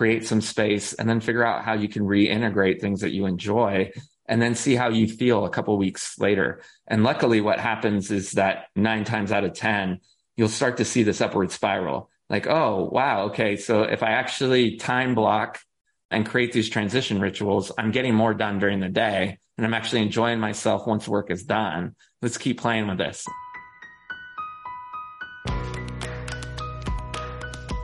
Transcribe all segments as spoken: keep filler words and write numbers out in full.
create some space, and then figure out how you can reintegrate things that you enjoy, and then see how you feel a couple weeks later. And luckily what happens is that nine times out of ten, you'll start to see this upward spiral. Like, oh, wow, okay, so if I actually time block and create these transition rituals, I'm getting more done during the day, and I'm actually enjoying myself once work is done. Let's keep playing with this.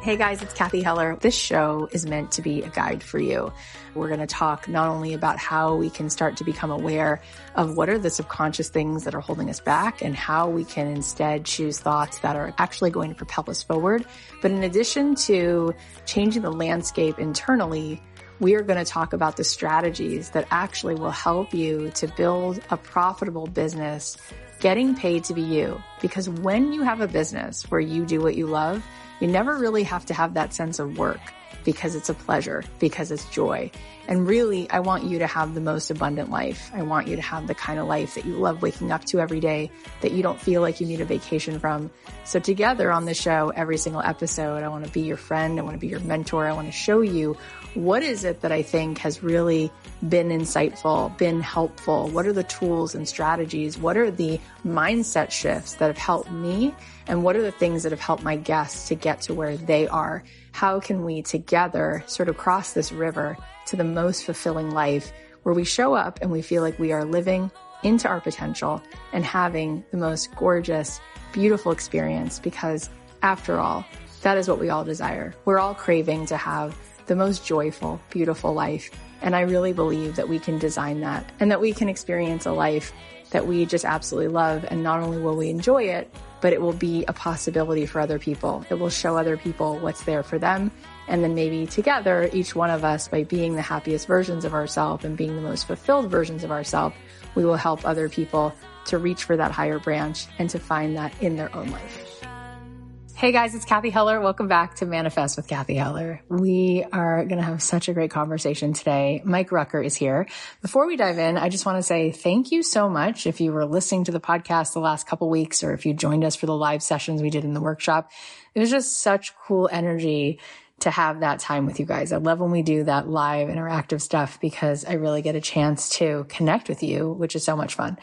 Hey guys, it's Cathy Heller. This show is meant to be a guide for you. We're going to talk not only about how we can start to become aware of what are the subconscious things that are holding us back and how we can instead choose thoughts that are actually going to propel us forward. But in addition to changing the landscape internally, we are going to talk about the strategies that actually will help you to build a profitable business, getting paid to be you. Because when you have a business where you do what you love, you never really have to have that sense of work, because it's a pleasure, because it's joy. And really, I want you to have the most abundant life. I want you to have the kind of life that you love waking up to every day, that you don't feel like you need a vacation from. So together on the show, every single episode, I want to be your friend. I want to be your mentor. I want to show you, what is it that I think has really been insightful, been helpful? What are the tools and strategies? What are the mindset shifts that have helped me? And what are the things that have helped my guests to get to where they are? How can we together sort of cross this river to the most fulfilling life, where we show up and we feel like we are living into our potential and having the most gorgeous, beautiful experience? Because after all, that is what we all desire. We're all craving to have the most joyful, beautiful life. And I really believe that we can design that, and that we can experience a life that we just absolutely love. And not only will we enjoy it, but it will be a possibility for other people. It will show other people what's there for them. And then maybe together, each one of us, by being the happiest versions of ourselves and being the most fulfilled versions of ourselves, we will help other people to reach for that higher branch and to find that in their own life. Hey guys, it's Cathy Heller. Welcome back to Manifest with Cathy Heller. We are going to have such a great conversation today. Mike Rucker is here. Before we dive in, I just want to say thank you so much. If you were listening to the podcast the last couple weeks, or if you joined us for the live sessions we did in the workshop, it was just such cool energy to have that time with you guys. I love when we do that live interactive stuff, because I really get a chance to connect with you, which is so much fun.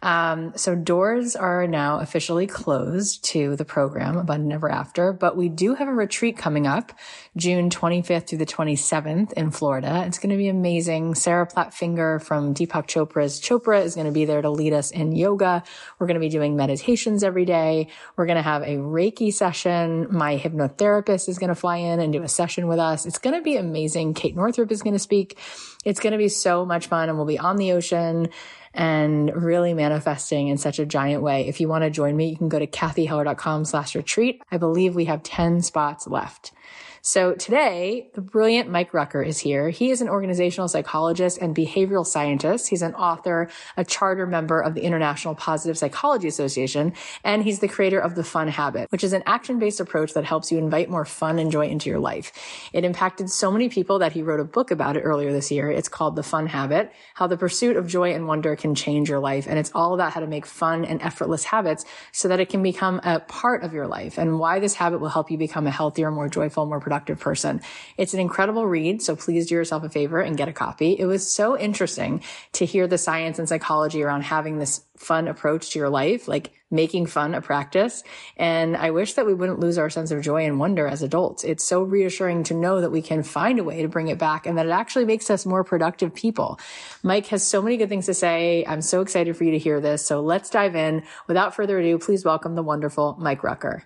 Um, so doors are now officially closed to the program Abundant Ever After, but we do have a retreat coming up June twenty-fifth through the twenty-seventh in Florida. It's going to be amazing. Sarah Platt Finger from Deepak Chopra's Chopra is going to be there to lead us in yoga. We're going to be doing meditations every day. We're going to have a Reiki session. My hypnotherapist is going to fly in and do a session with us. It's going to be amazing. Kate Northrup is going to speak. It's going to be so much fun, and we'll be on the ocean and really manifesting in such a giant way. If you want to join me, you can go to cathyheller.com slash retreat. I believe we have ten spots left. So today, the brilliant Mike Rucker is here. He is an organizational psychologist and behavioral scientist. He's an author, a charter member of the International Positive Psychology Association, and he's the creator of The Fun Habit, which is an action-based approach that helps you invite more fun and joy into your life. It impacted so many people that he wrote a book about it earlier this year. It's called The Fun Habit: How the Pursuit of Joy and Wonder Can Change Your Life. And it's all about how to make fun and effortless habits so that it can become a part of your life, and why this habit will help you become a healthier, more joyful, more productive person. It's an incredible read, so please do yourself a favor and get a copy. It was so interesting to hear the science and psychology around having this fun approach to your life, like making fun a practice. And I wish that we wouldn't lose our sense of joy and wonder as adults. It's so reassuring to know that we can find a way to bring it back, and that it actually makes us more productive people. Mike has so many good things to say. I'm so excited for you to hear this. So let's dive in. Without further ado, please welcome the wonderful Mike Rucker.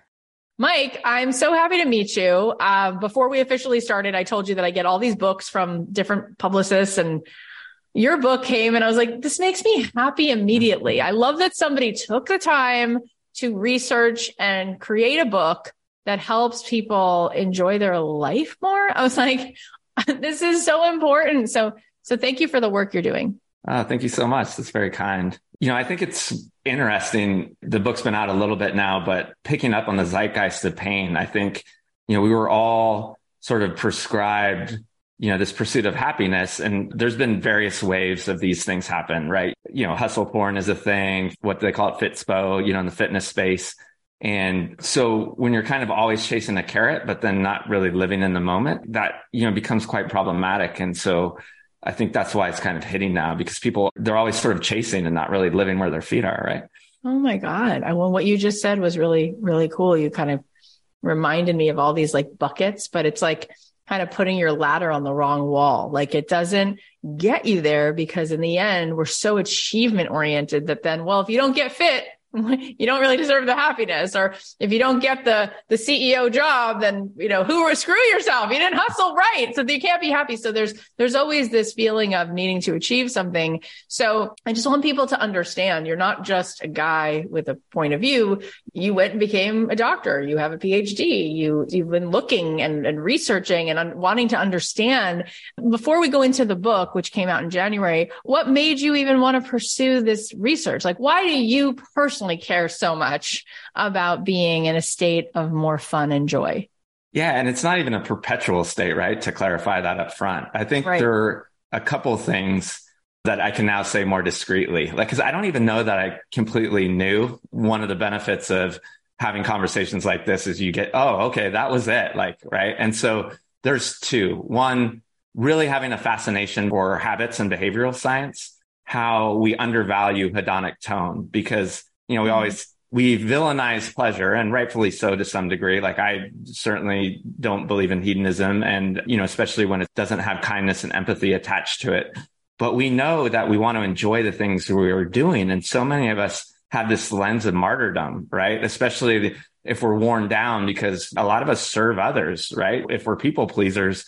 Mike, I'm so happy to meet you. Uh, before we officially started, I told you that I get all these books from different publicists, and your book came and I was like, this makes me happy immediately. I love that somebody took the time to research and create a book that helps people enjoy their life more. I was like, this is so important. So, so thank you for the work you're doing. Oh, thank you so much. That's very kind. You know, I think it's interesting. The book's been out a little bit now, but picking up on the zeitgeist of pain, I think, you know, we were all sort of prescribed, you know, this pursuit of happiness. And there's been various waves of these things happen, right? You know, hustle porn is a thing, what do they call it? Fitspo, you know, in the fitness space. And so when you're kind of always chasing a carrot, but then not really living in the moment, that, you know, becomes quite problematic. And so I think that's why it's kind of hitting now, because people, they're always sort of chasing and not really living where their feet are. Right. Oh my God. I, well, what you just said was really, really cool. You kind of reminded me of all these like buckets, but it's like kind of putting your ladder on the wrong wall. Like it doesn't get you there, because in the end, we're so achievement oriented that then, well, if you don't get fit, you don't really deserve the happiness. Or if you don't get the, the C E O job, then, you know, who, screw yourself. You didn't hustle right. So you can't be happy. So there's, there's always this feeling of needing to achieve something. So I just want people to understand you're not just a guy with a point of view. You went and became a doctor. You have a P H D. You, you've been looking and, and researching and un- wanting to understand. Before we go into the book, which came out in January, what made you even want to pursue this research? Like, why do you personally care so much about being in a state of more fun and joy? Yeah. And it's not even a perpetual state, right? To clarify that up front. I think right. There are a couple things that I can now say more discreetly, like, cause I don't even know that I completely knew. One of the benefits of having conversations like this is you get, oh, okay, that was it. Like, right. And so there's two. One, really having a fascination for habits and behavioral science, how we undervalue hedonic tone, because you know, we always, we villainize pleasure, and rightfully so to some degree. Like I certainly don't believe in hedonism, and, you know, especially when it doesn't have kindness and empathy attached to it. But we know that we want to enjoy the things we are doing. And so many of us have this lens of martyrdom, right? Especially if we're worn down, because a lot of us serve others, right? If we're people pleasers,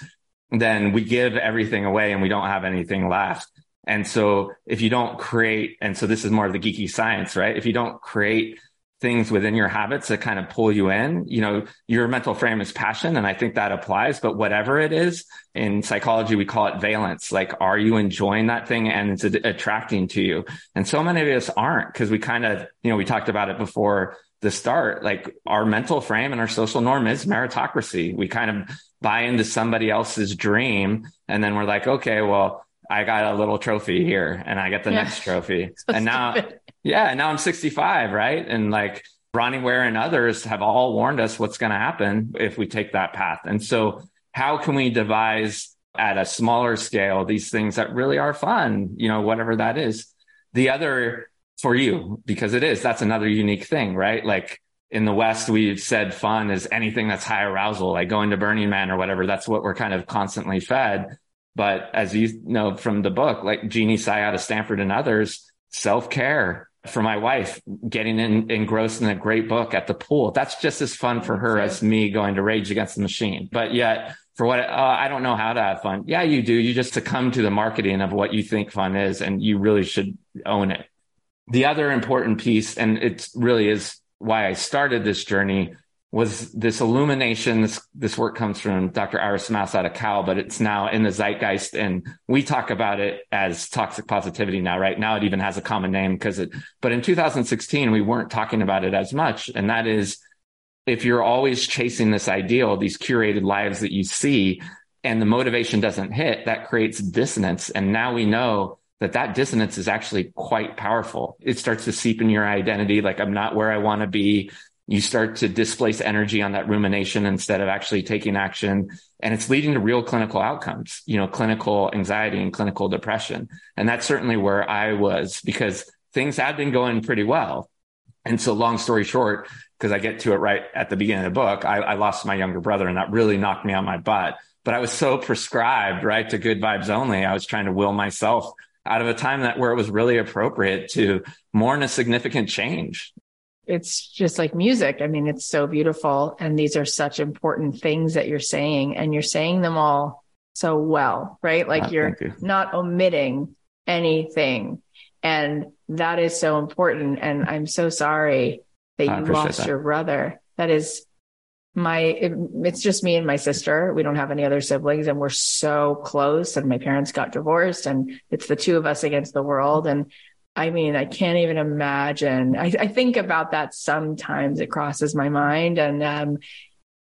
then we give everything away and we don't have anything left. And so if you don't create, and so this is more of the geeky science, right? If you don't create things within your habits that kind of pull you in, you know, your mental frame is passion. And I think that applies, but whatever it is, in psychology, we call it valence. Like, are you enjoying that thing? And it's ad- attracting to you. And so many of us aren't, because we kind of, you know, we talked about it before the start, like our mental frame and our social norm is meritocracy. We kind of buy into somebody else's dream. And then we're like, okay, well, I got a little trophy here and I get the yeah. next trophy. So and now, stupid. yeah, and now I'm sixty-five. Right. And like Bronnie Ware and others have all warned us what's going to happen if we take that path. And so how can we devise at a smaller scale, these things that really are fun, you know, whatever that is. The other for you, because it is, that's another unique thing, right? Like in the West, we've said fun is anything that's high arousal, like going to Burning Man or whatever. That's what we're kind of constantly fed. But as you know from the book, like Jeannie Sy out of Stanford and others, self-care for my wife, getting in, engrossed in a great book at the pool. That's just as fun for her as me going to Rage Against the Machine. But yet, for what, uh, I don't know how to have fun. Yeah, you do. You just succumb to the marketing of what you think fun is, and you really should own it. The other important piece, and it really is why I started this journey, was this illumination. This, this work comes from Doctor Iris Mouse out of Cal, but it's now in the zeitgeist. And we talk about it as toxic positivity now, right? Now it even has a common name because it, but in two thousand sixteen, we weren't talking about it as much. And that is, if you're always chasing this ideal, these curated lives that you see, and the motivation doesn't hit, that creates dissonance. And now we know that that dissonance is actually quite powerful. It starts to seep in your identity. Like, I'm not where I want to be. You start to displace energy on that rumination instead of actually taking action. And it's leading to real clinical outcomes, you know, clinical anxiety and clinical depression. And that's certainly where I was, because things had been going pretty well. And so long story short, because I get to it right at the beginning of the book, I, I lost my younger brother, and that really knocked me on my butt. But I was so prescribed, right, to good vibes only. I was trying to will myself out of a time that where it was really appropriate to mourn a significant change. It's just like music. I mean, it's so beautiful. And these are such important things that you're saying, and you're saying them all so well, right? Like, oh, you're you. not omitting anything. And that is so important. And I'm so sorry that you lost that. your brother. That is my, it, it's just me and my sister. We don't have any other siblings, and we're so close. And my parents got divorced, and it's the two of us against the world. And I mean, I can't even imagine. I, I think about that sometimes. It crosses my mind, and um,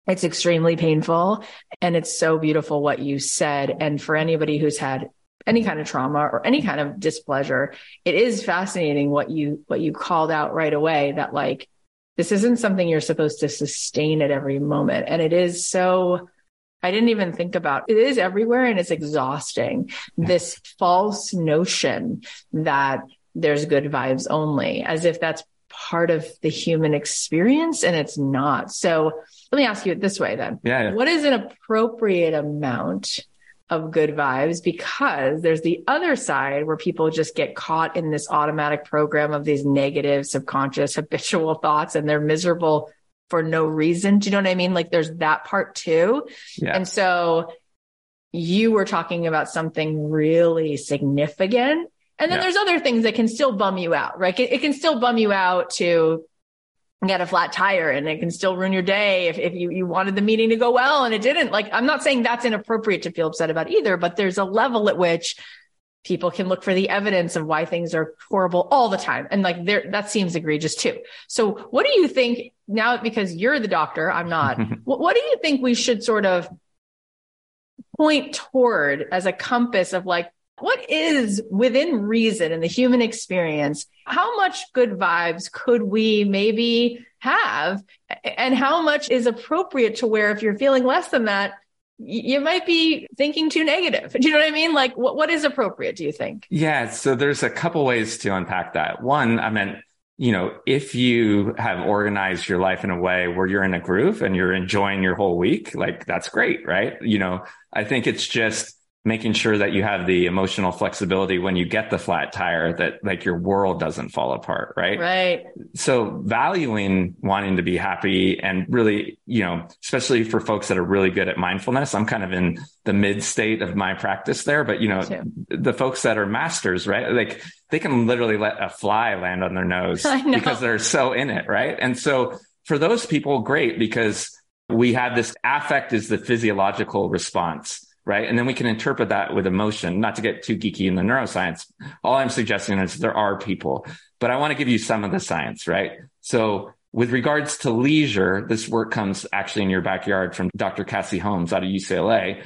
it's extremely painful. And it's so beautiful what you said. And for anybody who's had any kind of trauma or any kind of displeasure, it is fascinating what you what you called out right away, that like This isn't something you're supposed to sustain at every moment. And it is so, I didn't even think about it. It is everywhere and it's exhausting. This false notion that there's good vibes only, as if that's part of the human experience, and it's not. So let me ask you it this way then. Yeah, yeah. What is an appropriate amount of good vibes? Because there's the other side where people just get caught in this automatic program of these negative, subconscious, habitual thoughts, and they're miserable for no reason. Do you know what I mean? Like there's that part too. Yeah. And so you were talking about something really significant. And then yeah. there's other things that can still bum you out, right? It, it can still bum you out to get a flat tire, and it can still ruin your day if, if you, you wanted the meeting to go well and it didn't. Like, I'm not saying that's inappropriate to feel upset about either, but there's a level at which people can look for the evidence of why things are horrible all the time. And like there, that seems egregious too. So what do you think now, because you're the doctor, I'm not, what, what do you think we should sort of point toward as a compass of like, what is within reason in the human experience? How much good vibes could we maybe have? And how much is appropriate to where if you're feeling less than that, you might be thinking too negative. Do you know what I mean? Like what, what is appropriate, do you think? Yeah. So there's a couple ways to unpack that. One, I mean, you know, if you have organized your life in a way where you're in a groove and you're enjoying your whole week, like that's great, right? You know, I think it's just making sure that you have the emotional flexibility when you get the flat tire, that like your world doesn't fall apart, right? Right. So valuing wanting to be happy, and really, you know, especially for folks that are really good at mindfulness, I'm kind of in the mid state of my practice there, but you know, the folks that are masters, right? Like they can literally let a fly land on their nose because they're so in it, right? And so for those people, great, because we have this affect is the physiological response. Right. And then we can interpret that with emotion, not to get too geeky in the neuroscience. All I'm suggesting is there are people, but I want to give you some of the science. Right. So with regards to leisure, this work comes actually in your backyard from Doctor Cassie Holmes out of U C L A.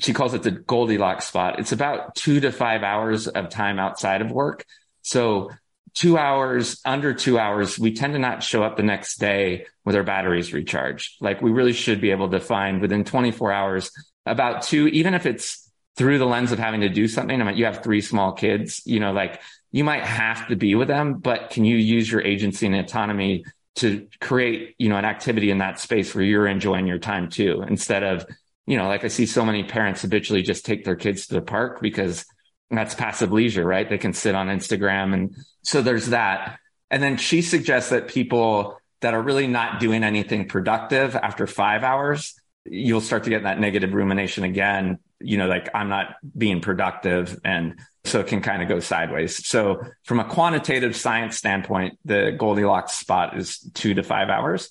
She calls it the Goldilocks spot. It's about two to five hours of time outside of work. So two hours, under two hours, we tend to not show up the next day with our batteries recharged. Like we really should be able to find within twenty-four hours about two, even if it's through the lens of having to do something. I mean, you have three small kids, you know, like you might have to be with them, but can you use your agency and autonomy to create, you know, an activity in that space where you're enjoying your time too, instead of, you know, like I see so many parents habitually just take their kids to the park because that's passive leisure, right? They can sit on Instagram. And so there's that. And then she suggests that people that are really not doing anything productive after five hours, you'll start to get that negative rumination again, you know, like I'm not being productive. And so it can kind of go sideways. So from a quantitative science standpoint, the Goldilocks spot is two to five hours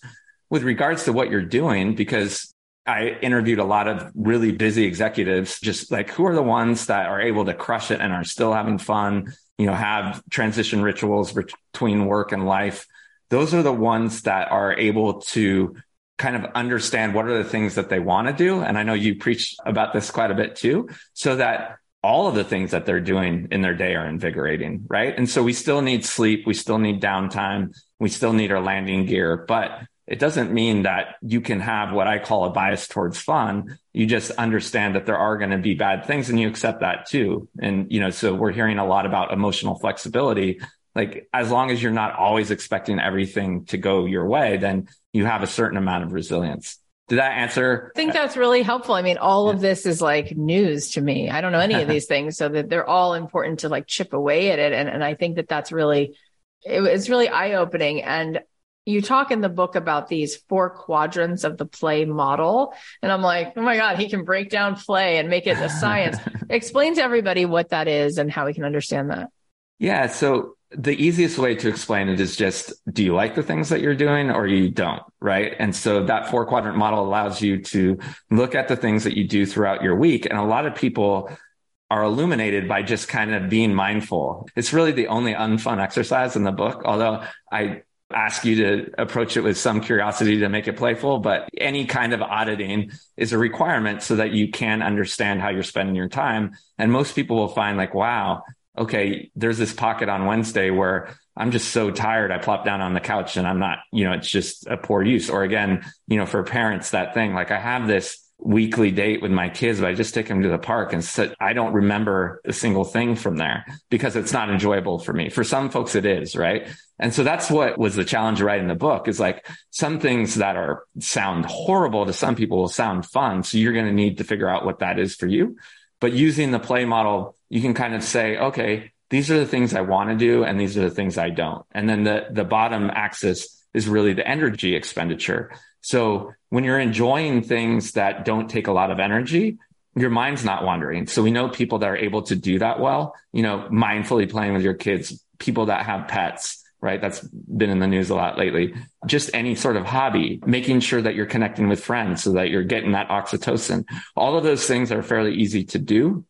with regards to what you're doing, because I interviewed a lot of really busy executives, just like who are the ones that are able to crush it and are still having fun, you know, have transition rituals between work and life. Those are the ones that are able to kind of understand what are the things that they want to do. And I know you preach about this quite a bit too, so that all of the things that they're doing in their day are invigorating, right? And so we still need sleep. We still need downtime. We still need our landing gear, but it doesn't mean that you can have what I call a bias towards fun. You just understand that there are going to be bad things and you accept that too. And, you know, so we're hearing a lot about emotional flexibility. Like as long as you're not always expecting everything to go your way, then you have a certain amount of resilience. Did that answer? I think that's really helpful. I mean, all yeah. of this is like news to me. I don't know any of these things, so that they're all important to like chip away at it. And, and I think that that's really, it, it's really eye-opening. And you talk in the book about these four quadrants of the play model. And I'm like, oh my God, he can break down play and make it a science. Explain to everybody what that is and how we can understand that. Yeah. So the easiest way to explain it is just, do you like the things that you're doing or you don't, right? And so that four quadrant model allows you to look at the things that you do throughout your week. And a lot of people are illuminated by just kind of being mindful. It's really the only unfun exercise in the book, although I ask you to approach it with some curiosity to make it playful, but any kind of auditing is a requirement so that you can understand how you're spending your time. And most people will find like, wow, okay, there's this pocket on Wednesday where I'm just so tired. I plop down on the couch and I'm not, you know, it's just a poor use. Or again, you know, for parents, that thing, like I have this weekly date with my kids, but I just take them to the park and sit. I don't remember a single thing from there because it's not enjoyable for me. For some folks, it is, right? And so that's what was the challenge of writing the book, is like some things that are sound horrible to some people will sound fun. So you're going to need to figure out what that is for you. But using the play model, you can kind of say, okay, these are the things I want to do, and these are the things I don't. And then the, the bottom axis is really the energy expenditure. So when you're enjoying things that don't take a lot of energy, your mind's not wandering. So we know people that are able to do that well, you know, mindfully playing with your kids, people that have pets, right? That's been in the news a lot lately. Just any sort of hobby, making sure that you're connecting with friends so that you're getting that oxytocin. All of those things are fairly easy to do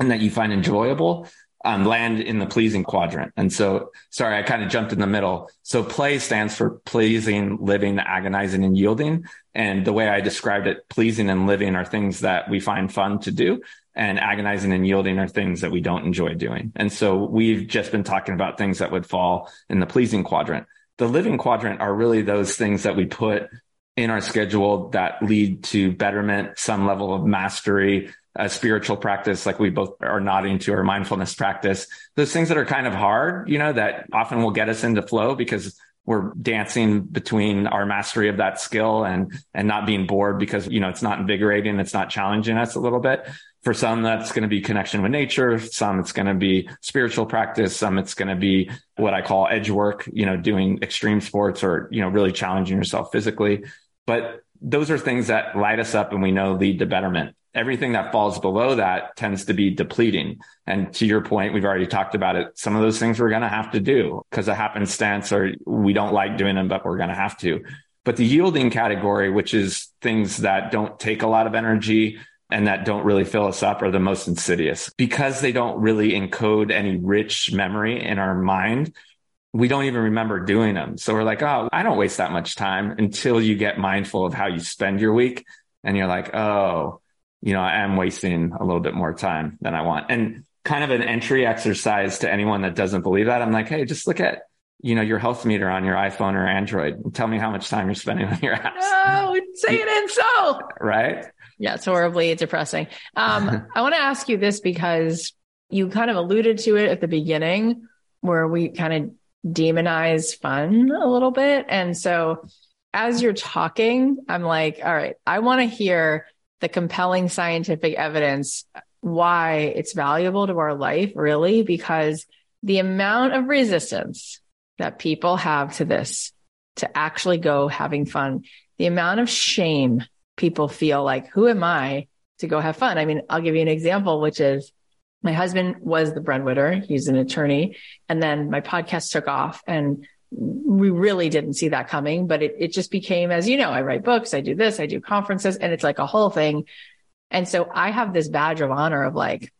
and that you find enjoyable. Um, land in the pleasing quadrant. And so, sorry, I kind of jumped in the middle. So play stands for pleasing, living, agonizing, and yielding. And the way I described it, pleasing and living are things that we find fun to do, and agonizing and yielding are things that we don't enjoy doing. And so we've just been talking about things that would fall in the pleasing quadrant. The living quadrant are really those things that we put in our schedule that lead to betterment, some level of mastery, a spiritual practice, like we both are nodding to, or mindfulness practice, those things that are kind of hard, you know, that often will get us into flow because we're dancing between our mastery of that skill and, and not being bored because, you know, it's not invigorating. It's not challenging us a little bit. For some, that's going to be connection with nature. Some it's going to be spiritual practice. Some it's going to be what I call edge work, you know, doing extreme sports or, you know, really challenging yourself physically. But those are things that light us up and we know lead to betterment. Everything that falls below that tends to be depleting. And to your point, we've already talked about it. Some of those things we're going to have to do because of happenstance or we don't like doing them, but we're going to have to. But the yielding category, which is things that don't take a lot of energy and that don't really fill us up, are the most insidious because they don't really encode any rich memory in our mind. We don't even remember doing them. So we're like, oh, I don't waste that much time, until you get mindful of how you spend your week. And you're like, oh, you know, I am wasting a little bit more time than I want. And kind of an entry exercise to anyone that doesn't believe that, I'm like, hey, just look at, you know, your health meter on your iPhone or Android and tell me how much time you're spending on your apps. No, say an insult. Right? Yeah, it's horribly depressing. Um, I want to ask you this because you kind of alluded to it at the beginning where we kind of demonize fun a little bit. And so as you're talking, I'm like, all right, I want to hear the compelling scientific evidence, why it's valuable to our life, really, because the amount of resistance that people have to this, to actually go having fun, the amount of shame people feel like, who am I to go have fun? I mean, I'll give you an example, which is my husband was the breadwinner. He's an attorney. And then my podcast took off and we really didn't see that coming, but it, it just became, as you know, I write books, I do this, I do conferences, and it's like a whole thing. And so I have this badge of honor of like,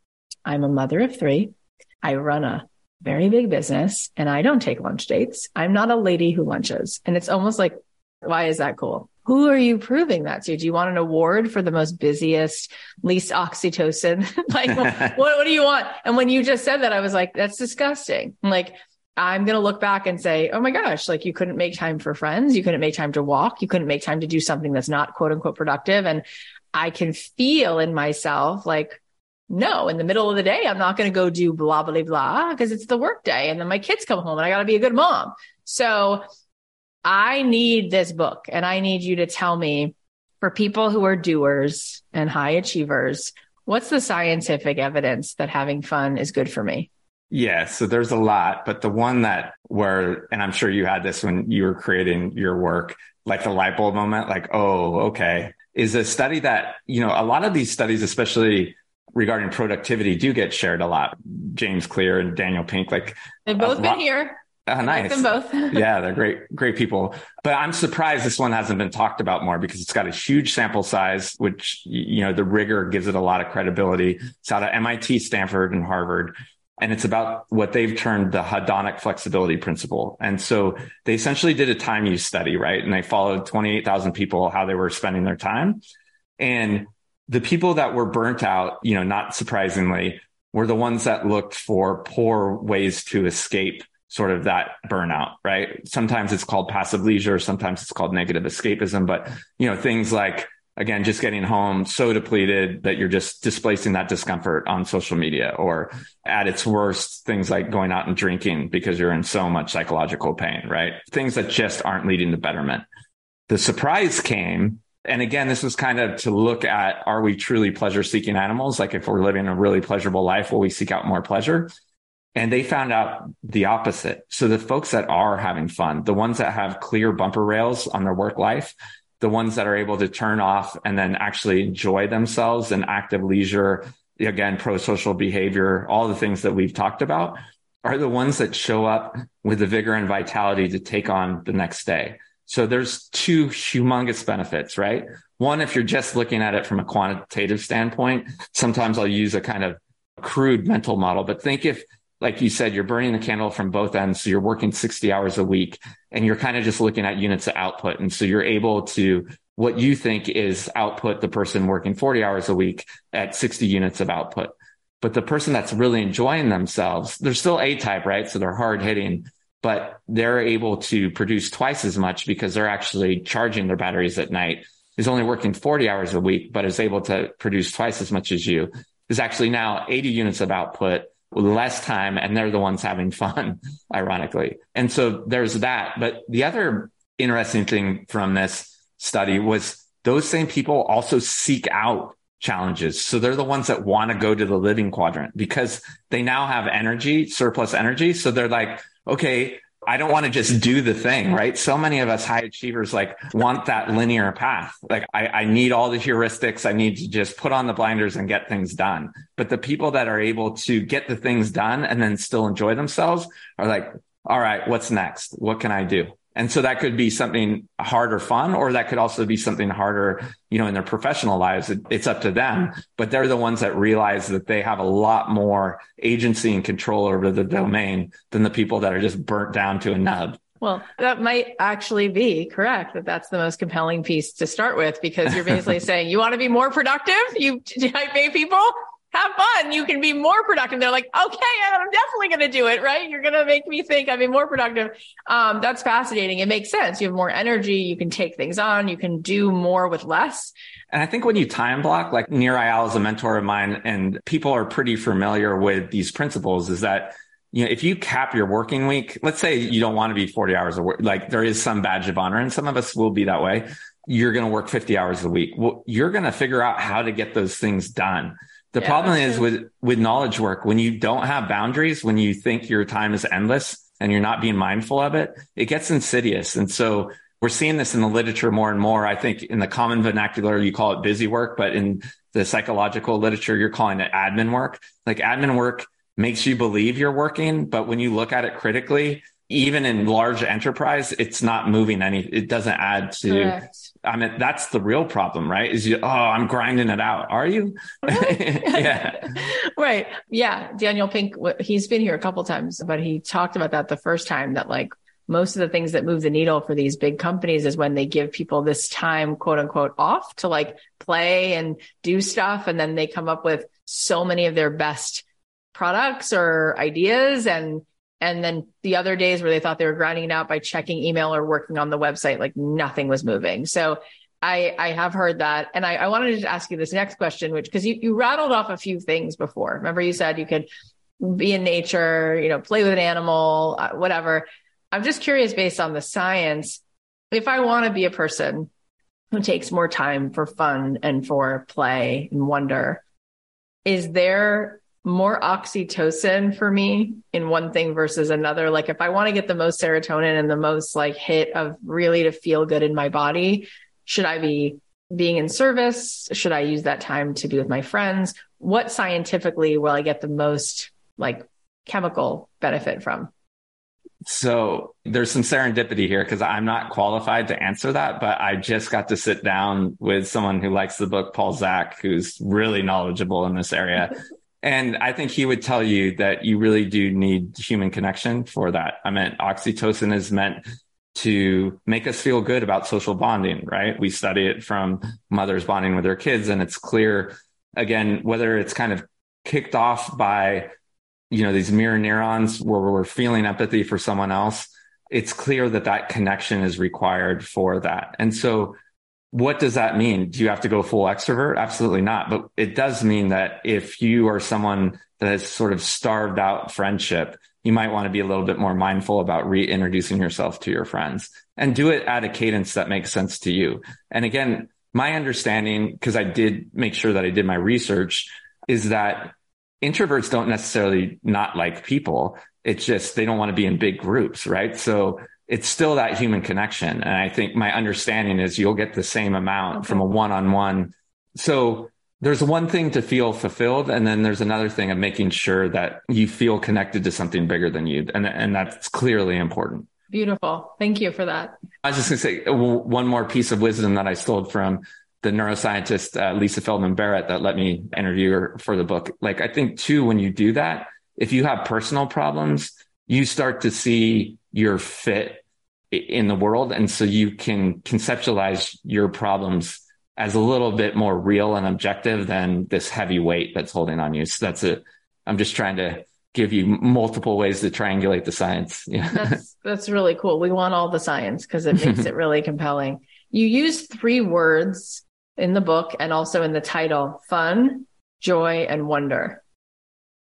I'm a mother of three. I run a very big business and I don't take lunch dates. I'm not a lady who lunches. And it's almost like, why is that cool? Who are you proving that to? Do you want an award for the most busiest, least oxytocin? Like, what, what do you want? And when you just said that, I was like, that's disgusting. I'm like, I'm going to look back and say, oh my gosh, like you couldn't make time for friends. You couldn't make time to walk. You couldn't make time to do something that's not quote unquote productive. And I can feel in myself like, no, in the middle of the day, I'm not going to go do blah, blah, blah, because it's the work day. And then my kids come home and I got to be a good mom. So I need this book and I need you to tell me, for people who are doers and high achievers, what's the scientific evidence that having fun is good for me? Yeah. So there's a lot, but the one that where, and I'm sure you had this when you were creating your work, like the light bulb moment, like, oh, okay, is a study that, you know, a lot of these studies, especially regarding productivity, do get shared a lot. James Clear and Daniel Pink, like they've both been here. Oh, nice. Like them both. Yeah. They're great, great people. But I'm surprised this one hasn't been talked about more because it's got a huge sample size, which, you know, the rigor gives it a lot of credibility. It's out of M I T, Stanford, and Harvard. And it's about what they've termed the hedonic flexibility principle. And so they essentially did a time use study, right? And they followed twenty-eight thousand people, how they were spending their time. And the people that were burnt out, you know, not surprisingly, were the ones that looked for poor ways to escape sort of that burnout, right? Sometimes it's called passive leisure. Sometimes it's called negative escapism, but you know, things like, again, just getting home so depleted that you're just displacing that discomfort on social media, or at its worst, things like going out and drinking because you're in so much psychological pain, right? Things that just aren't leading to betterment. The surprise came. And again, this was kind of to look at, are we truly pleasure-seeking animals? Like if we're living a really pleasurable life, will we seek out more pleasure? And they found out the opposite. So the folks that are having fun, the ones that have clear bumper rails on their work life, the ones that are able to turn off and then actually enjoy themselves and active leisure, again, pro-social behavior, all the things that we've talked about, are the ones that show up with the vigor and vitality to take on the next day. So there's two humongous benefits, right? One, if you're just looking at it from a quantitative standpoint, sometimes I'll use a kind of crude mental model, but think if, like you said, you're burning the candle from both ends. So you're working sixty hours a week and you're kind of just looking at units of output. And so you're able to, what you think is output, the person working forty hours a week at sixty units of output. But the person that's really enjoying themselves, they're still A-type, right? So they're hard hitting, but they're able to produce twice as much because they're actually charging their batteries at night, is only working forty hours a week, but is able to produce twice as much as you, is actually now eighty units of output, less time. And they're the ones having fun, ironically. And so there's that. But the other interesting thing from this study was those same people also seek out challenges. So they're the ones that want to go to the living quadrant because they now have energy, surplus energy. So they're like, okay, I don't want to just do the thing, right? So many of us high achievers like want that linear path. Like I, I need all the heuristics. I need to just put on the blinders and get things done. But the people that are able to get the things done and then still enjoy themselves are like, all right, what's next? What can I do? And so that could be something hard or fun, or that could also be something harder, you know, in their professional lives. It, it's up to them, but they're the ones that realize that they have a lot more agency and control over the domain than the people that are just burnt down to a nub. Well, that might actually be correct, that that's the most compelling piece to start with, because you're basically saying, you want to be more productive? You type A people? Have fun. You can be more productive. They're like, okay, I'm definitely going to do it, right? You're going to make me think I'll be more productive. Um, that's fascinating. It makes sense. You have more energy. You can take things on. You can do more with less. And I think when you time block, like Nir Eyal is a mentor of mine, and people are pretty familiar with these principles, is that, you know, if you cap your working week, let's say you don't want to be forty hours a week, like there is some badge of honor, and some of us will be that way. You're going to work fifty hours a week. Well, you're going to figure out how to get those things done. The yeah, problem is with, with knowledge work, when you don't have boundaries, when you think your time is endless and you're not being mindful of it, it gets insidious. And so we're seeing this in the literature more and more. I think in the common vernacular, you call it busy work, but in the psychological literature, you're calling it admin work. Like admin work makes you believe you're working, but when you look at it critically, even in large enterprise, it's not moving any, it doesn't add to, correct. I mean, that's the real problem, right? Is you, oh, I'm grinding it out. Are you? Really? Yeah. Right. Yeah. Daniel Pink, he's been here a couple of times, but he talked about that the first time, that like most of the things that move the needle for these big companies is when they give people this time, quote unquote, off to like play and do stuff. And then they come up with so many of their best products or ideas, and And then the other days where they thought they were grinding it out by checking email or working on the website, like nothing was moving. So I, I have heard that. And I, I wanted to just ask you this next question, which, because you, you rattled off a few things before. Remember, you said you could be in nature, you know, play with an animal, uh, whatever. I'm just curious, based on the science, if I want to be a person who takes more time for fun and for play and wonder, is there more oxytocin for me in one thing versus another? Like if I want to get the most serotonin and the most like hit of really to feel good in my body, should I be being in service? Should I use that time to be with my friends? What scientifically will I get the most like chemical benefit from? So there's some serendipity here because I'm not qualified to answer that, but I just got to sit down with someone who likes the book, Paul Zak, who's really knowledgeable in this area. And I think he would tell you that you really do need human connection for that. I mean, oxytocin is meant to make us feel good about social bonding, right? We study it from mothers bonding with their kids, and it's clear, again, whether it's kind of kicked off by you know, these mirror neurons where we're feeling empathy for someone else, it's clear that that connection is required for that. And so what does that mean? Do you have to go full extrovert? Absolutely not. But it does mean that if you are someone that has sort of starved out friendship, you might want to be a little bit more mindful about reintroducing yourself to your friends and do it at a cadence that makes sense to you. And again, my understanding, because I did make sure that I did my research, is that introverts don't necessarily not like people. It's just they don't want to be in big groups, right? So it's still that human connection. And I think my understanding is you'll get the same amount from a one-on-one. So there's one thing to feel fulfilled. And then there's another thing of making sure that you feel connected to something bigger than you. And, and that's clearly important. Beautiful. Thank you for that. I was just going to say one more piece of wisdom that I stole from the neuroscientist, uh, Lisa Feldman Barrett, that let me interview her for the book. Like, I think too, when you do that, if you have personal problems, you start to see your fit in the world. And so you can conceptualize your problems as a little bit more real and objective than this heavy weight that's holding on you. So that's it. I'm just trying to give you multiple ways to triangulate the science. Yeah. That's, that's really cool. We want all the science because it makes it really compelling. You use three words in the book and also in the title: fun, joy, and wonder.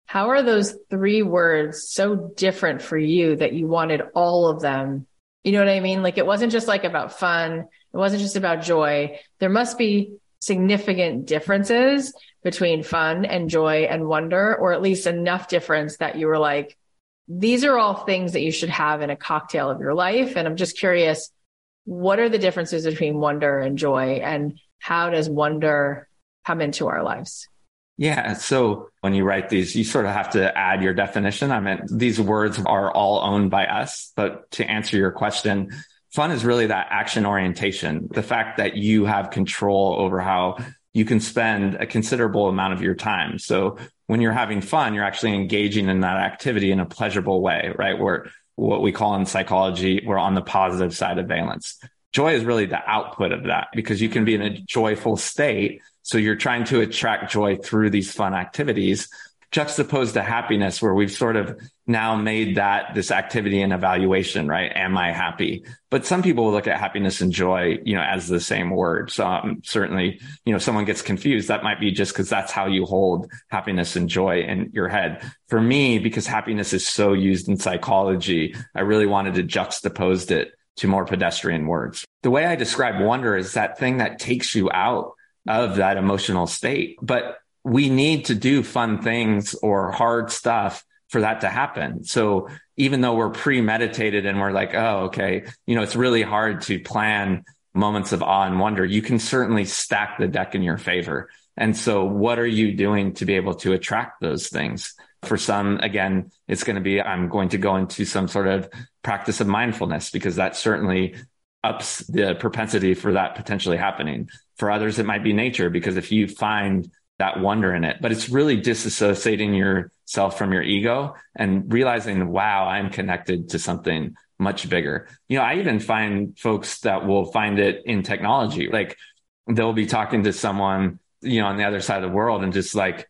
How are those three words so different for you that you wanted all of them? You know what I mean? Like, it wasn't just like about fun. It wasn't just about joy. There must be significant differences between fun and joy and wonder, or at least enough difference that you were like, these are all things that you should have in a cocktail of your life. And I'm just curious, what are the differences between wonder and joy, and how does wonder come into our lives? Yeah. So when you write these, you sort of have to add your definition. I mean, these words are all owned by us, but to answer your question, fun is really that action orientation. The fact that you have control over how you can spend a considerable amount of your time. So when you're having fun, you're actually engaging in that activity in a pleasurable way, right? We're what we call in psychology, we're on the positive side of valence. Joy is really the output of that, because you can be in a joyful state. So you're trying to attract joy through these fun activities, juxtaposed to happiness, where we've sort of now made that this activity and evaluation, right? Am I happy? But some people look at happiness and joy, you know, as the same word. So um, certainly, you know, someone gets confused. That might be just because that's how you hold happiness and joy in your head. For me, because happiness is so used in psychology, I really wanted to juxtapose it to more pedestrian words. The way I describe wonder is that thing that takes you out of that emotional state. But we need to do fun things or hard stuff for that to happen. So even though we're premeditated and we're like, oh, okay, you know, it's really hard to plan moments of awe and wonder, you can certainly stack the deck in your favor. And so what are you doing to be able to attract those things? For some, again, it's going to be, I'm going to go into some sort of practice of mindfulness, because that certainly ups the propensity for that potentially happening. For others, it might be nature, because if you find that wonder in it, but it's really disassociating yourself from your ego and realizing, wow, I'm connected to something much bigger. You know, I even find folks that will find it in technology. Like, they'll be talking to someone, you know, on the other side of the world and just like,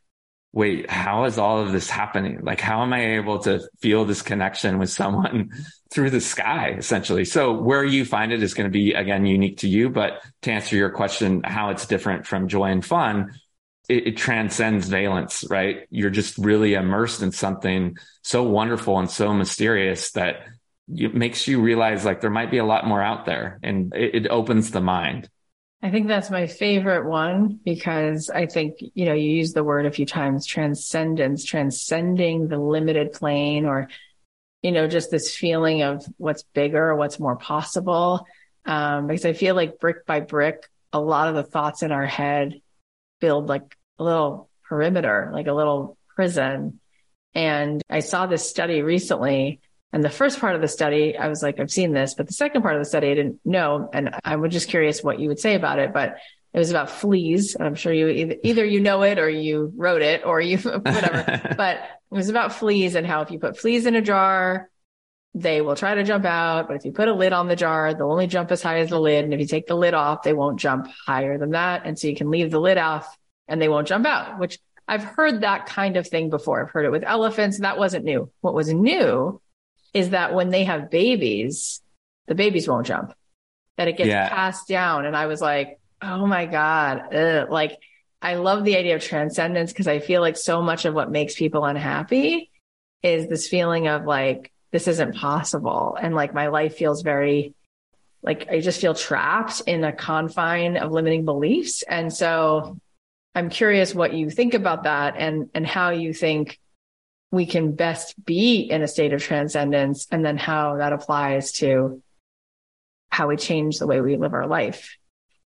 wait, how is all of this happening? Like, how am I able to feel this connection with someone through the sky, essentially? So where you find it is going to be, again, unique to you. But to answer your question, how it's different from joy and fun, it, it transcends valence, right? You're just really immersed in something so wonderful and so mysterious that it makes you realize, like, there might be a lot more out there, and it, it opens the mind. I think that's my favorite one, because I think, you know, you use the word a few times, transcendence, transcending the limited plane, or, you know, just this feeling of what's bigger, what's more possible. Um, because I feel like brick by brick, a lot of the thoughts in our head build like a little perimeter, like a little prison. And I saw this study recently. And the first part of the study, I was like, I've seen this, but the second part of the study, I didn't know. And I was just curious what you would say about it, but it was about fleas. And I'm sure you either, either you know it, or you wrote it, or you, whatever, but it was about fleas and how if you put fleas in a jar, they will try to jump out. But if you put a lid on the jar, they'll only jump as high as the lid. And if you take the lid off, they won't jump higher than that. And so you can leave the lid off and they won't jump out, which I've heard that kind of thing before. I've heard it with elephants. That wasn't new. What was new is that when they have babies, the babies won't jump, that it gets yeah. passed down. And I was like, oh my God. Ugh. Like, I love the idea of transcendence, because I feel like so much of what makes people unhappy is this feeling of like, this isn't possible. And like, my life feels very, like, I just feel trapped in a confine of limiting beliefs. And so I'm curious what you think about that, and, and how you think we can best be in a state of transcendence, and then how that applies to how we change the way we live our life.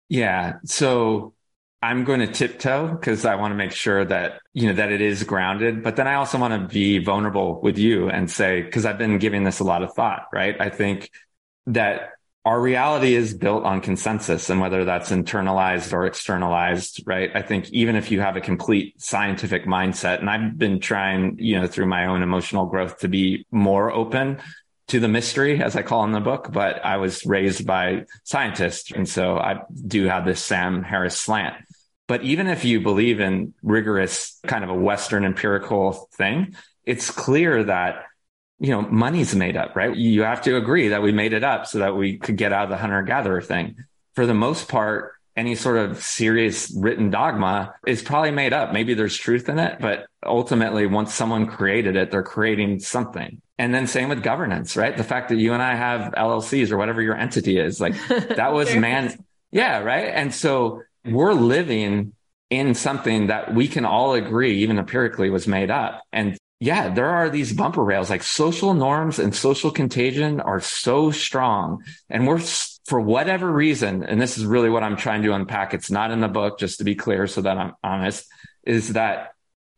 Yeah. So I'm going to tiptoe, because I want to make sure that, you know, that it is grounded, but then I also want to be vulnerable with you and say, because I've been giving this a lot of thought, right? I think that our reality is built on consensus, and whether that's internalized or externalized, right? I think even if you have a complete scientific mindset, and I've been trying, you know, through my own emotional growth to be more open to the mystery, as I call in the book, but I was raised by scientists. And so I do have this Sam Harris slant. But even if you believe in rigorous kind of a Western empirical thing, it's clear that, you know, money's made up, right? You have to agree that we made it up so that we could get out of the hunter-gatherer thing. For the most part, any sort of serious written dogma is probably made up. Maybe there's truth in it, but ultimately, once someone created it, they're creating something. And then same with governance, right? The fact that you and I have L L Cs or whatever your entity is, like, that was man. Yeah, right. And so we're living in something that we can all agree, even empirically, was made up. And yeah, there are these bumper rails, like social norms and social contagion are so strong. And we're, for whatever reason, and this is really what I'm trying to unpack, it's not in the book, just to be clear, so that I'm honest, is that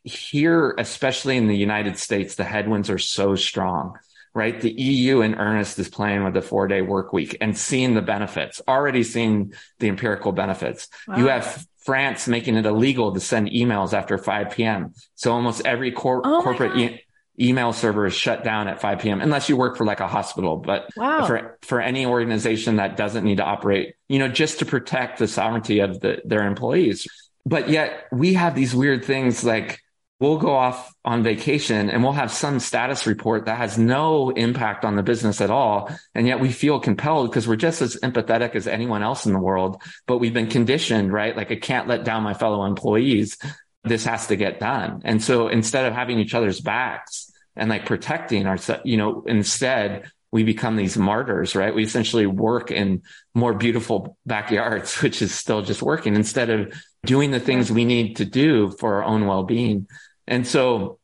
here, especially in the United States, the headwinds are so strong, right? The E U in earnest is playing with the four day work week and seeing the benefits, already seeing the empirical benefits. Wow. You have France making it illegal to send emails after five p.m. So almost every cor- oh corporate e- email server is shut down at five p.m. unless you work for like a hospital. But wow. for, for any organization that doesn't need to operate, you know, just to protect the sovereignty of the, their employees. But yet we have these weird things like, we'll go off on vacation and we'll have some status report that has no impact on the business at all. And yet we feel compelled because we're just as empathetic as anyone else in the world, but we've been conditioned, right? Like, I can't let down my fellow employees. This has to get done. And so instead of having each other's backs and like protecting ourselves, you know, instead we become these martyrs, right? We essentially work in more beautiful backyards, which is still just working, instead of doing the things we need to do for our own well-being. And so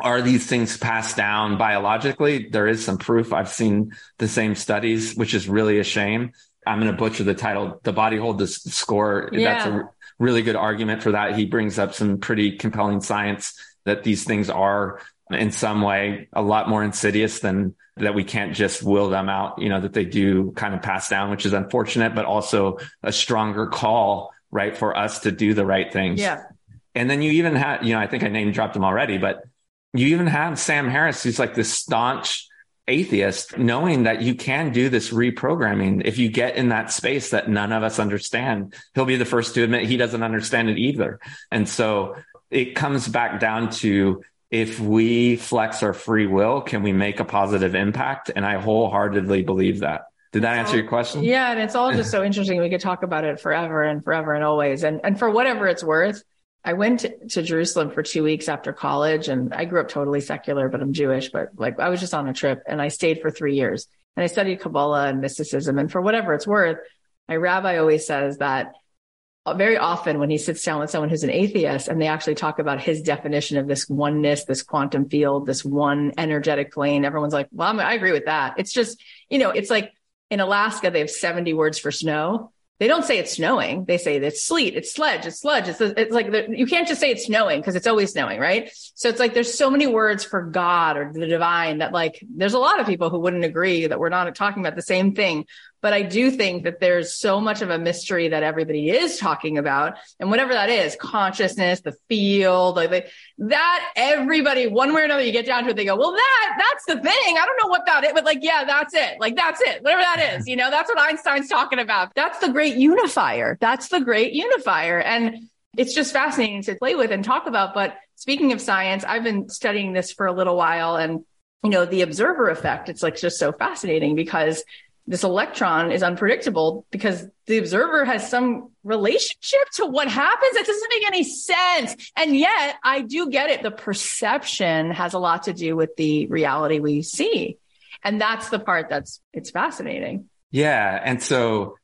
are these things passed down biologically? There is some proof. I've seen the same studies, which is really a shame. I'm going to butcher the title, The Body Keeps the Score. Yeah. That's a really good argument for that. He brings up some pretty compelling science that these things are in some way a lot more insidious than that. We can't just will them out, you know, that they do kind of pass down, which is unfortunate, but also a stronger call, right, for us to do the right things. Yeah. And then you even have, you know, I think I name dropped him already, but you even have Sam Harris, who's like this staunch atheist, knowing that you can do this reprogramming. If you get in that space that none of us understand, he'll be the first to admit he doesn't understand it either. And so it comes back down to, if we flex our free will, can we make a positive impact? And I wholeheartedly believe that. Did that answer your question? Yeah. And it's all just so interesting. We could talk about it forever and forever and always. And, and for whatever it's worth, I went to, to Jerusalem for two weeks after college, and I grew up totally secular, but I'm Jewish, but like, I was just on a trip and I stayed for three years and I studied Kabbalah and mysticism. And for whatever it's worth, my rabbi always says that very often when he sits down with someone who's an atheist and they actually talk about his definition of this oneness, this quantum field, this one energetic plane, everyone's like, well, I'm, I agree with that. It's just, you know, it's like in Alaska, they have seventy words for snow. They don't say it's snowing. They say it's sleet, it's sledge, it's sludge. It's, it's like, you can't just say it's snowing because it's always snowing, right? So it's like, there's so many words for God or the divine that like, there's a lot of people who wouldn't agree that we're not talking about the same thing. But I do think that there's so much of a mystery that everybody is talking about. And whatever that is, consciousness, the field, like the, that everybody, one way or another, you get down to it, they go, well, that, that's the thing. I don't know what that is, but like, yeah, that's it. Like, that's it. Whatever that is, you know, that's what Einstein's talking about. That's the great unifier. That's the great unifier. And it's just fascinating to play with and talk about. But speaking of science, I've been studying this for a little while, and, you know, the observer effect, it's like just so fascinating because this electron is unpredictable because the observer has some relationship to what happens. That doesn't make any sense. And yet I do get it. The perception has a lot to do with the reality we see. And that's the part that's, it's fascinating. Yeah. And so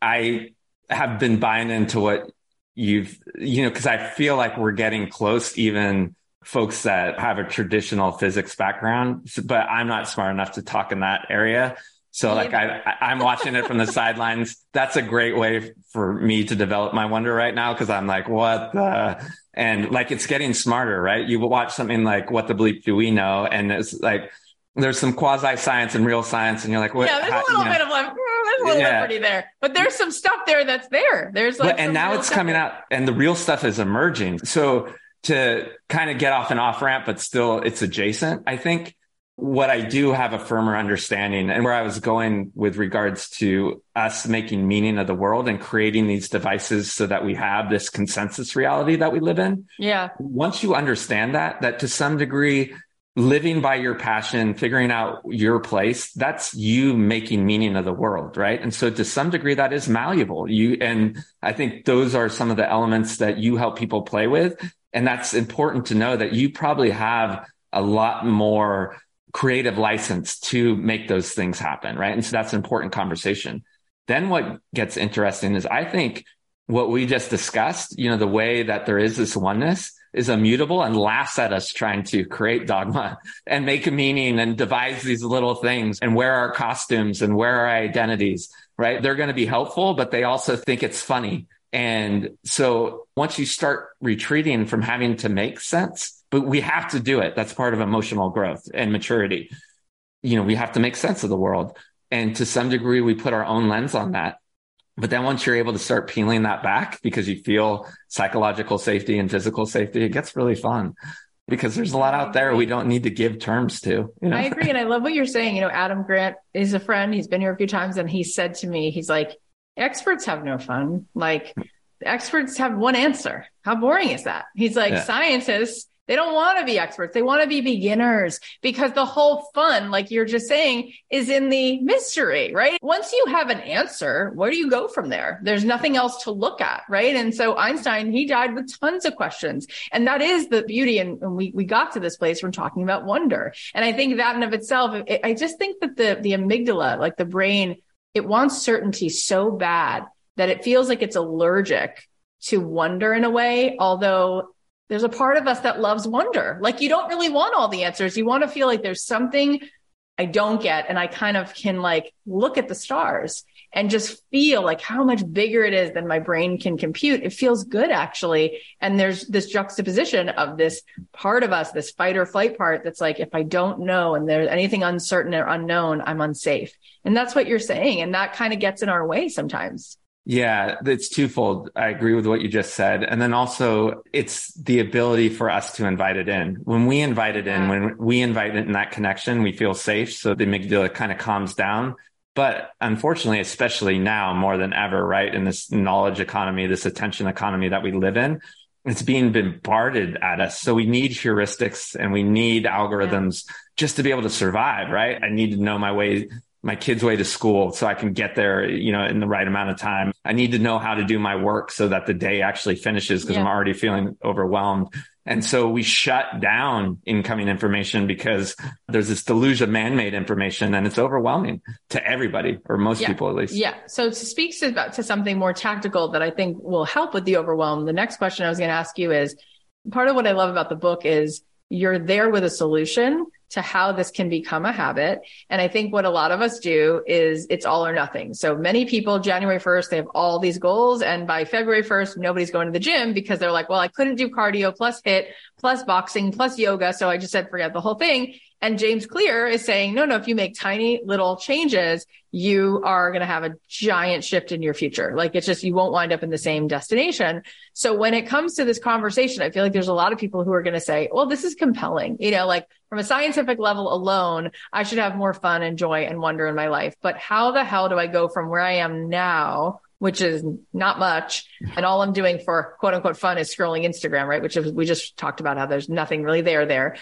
I have been buying into what you've, you know, because I feel like we're getting close, even folks that have a traditional physics background, but I'm not smart enough to talk in that area. So like I, I'm watching it from the sidelines. That's a great way for me to develop my wonder right now. Cause I'm like, what the, and like, it's getting smarter, right? You watch something like What the Bleep Do We Know? And it's like, there's some quasi science and real science. And you're like, what? Yeah, there's how, a little you know, bit of like, mm, there's a little yeah. liberty there, but there's some stuff there that's there. There's like, but, and now it's coming there. Out and the real stuff is emerging. So to kind of get off an off ramp, but still it's adjacent, I think. What I do have a firmer understanding, and where I was going with regards to us making meaning of the world and creating these devices so that we have this consensus reality that we live in. Yeah. Once you understand that, that to some degree, living by your passion, figuring out your place, that's you making meaning of the world, right? And so to some degree, that is malleable. You, and I think those are some of the elements that you help people play with. And that's important to know that you probably have a lot more creative license to make those things happen, right? And so that's an important conversation. Then what gets interesting is I think what we just discussed, you know, the way that there is this oneness is immutable and laughs at us trying to create dogma and make a meaning and devise these little things and wear our costumes and wear our identities, right? They're going to be helpful, but they also think it's funny. And so once you start retreating from having to make sense, but we have to do it. That's part of emotional growth and maturity. You know, we have to make sense of the world. And to some degree, we put our own lens on that. But then once you're able to start peeling that back because you feel psychological safety and physical safety, it gets really fun because there's a lot out there we don't need to give terms to. You know? I agree. And I love what you're saying. You know, Adam Grant is a friend. He's been here a few times and he said to me, he's like, experts have no fun. Like, experts have one answer. How boring is that? He's like, yeah. Scientists, they don't want to be experts. They want to be beginners because the whole fun, like you're just saying, is in the mystery, right? Once you have an answer, where do you go from there? There's nothing else to look at, right? And so Einstein, he died with tons of questions. And that is the beauty. And, and we, we got to this place from talking about wonder. And I think that in of itself, it, I just think that the, the amygdala, like the brain, it wants certainty so bad that it feels like it's allergic to wonder in a way, although there's a part of us that loves wonder. Like you don't really want all the answers. You want to feel like there's something I don't get. And I kind of can like look at the stars and just feel like how much bigger it is than my brain can compute. It feels good actually. And there's this juxtaposition of this part of us, this fight or flight part. That's like, if I don't know, and there's anything uncertain or unknown, I'm unsafe. And that's what you're saying. And that kind of gets in our way sometimes. Yeah, it's twofold. I agree with what you just said. And then also it's the ability for us to invite it in. When we invite it in, when we invite it in that connection, we feel safe. So the amygdala kind of calms down. But unfortunately, especially now more than ever, right? In this knowledge economy, this attention economy that we live in, it's being bombarded at us. So we need heuristics and we need algorithms yeah. just to be able to survive, right? I need to know my way my kids' way to school so I can get there, you know, in the right amount of time. I need to know how to do my work so that the day actually finishes because yeah. I'm already feeling overwhelmed. And so we shut down incoming information because there's this deluge of man-made information and it's overwhelming to everybody or most yeah. people at least. Yeah. So it speaks to, to something more tactical that I think will help with the overwhelm. The next question I was going to ask you is, part of what I love about the book is you're there with a solution to how this can become a habit. And I think what a lot of us do is it's all or nothing. So many people, January first, they have all these goals. And by February first, nobody's going to the gym because they're like, well, I couldn't do cardio plus HIIT plus boxing plus yoga. So I just said, forget the whole thing. And James Clear is saying, no, no, if you make tiny little changes, you are going to have a giant shift in your future. Like it's just, you won't wind up in the same destination. So when it comes to this conversation, I feel like there's a lot of people who are going to say, well, this is compelling, you know, like from a scientific level alone, I should have more fun and joy and wonder in my life. But how the hell do I go from where I am now which is not much. And all I'm doing for quote unquote fun is scrolling Instagram, right? Which is, we just talked about how there's nothing really there there.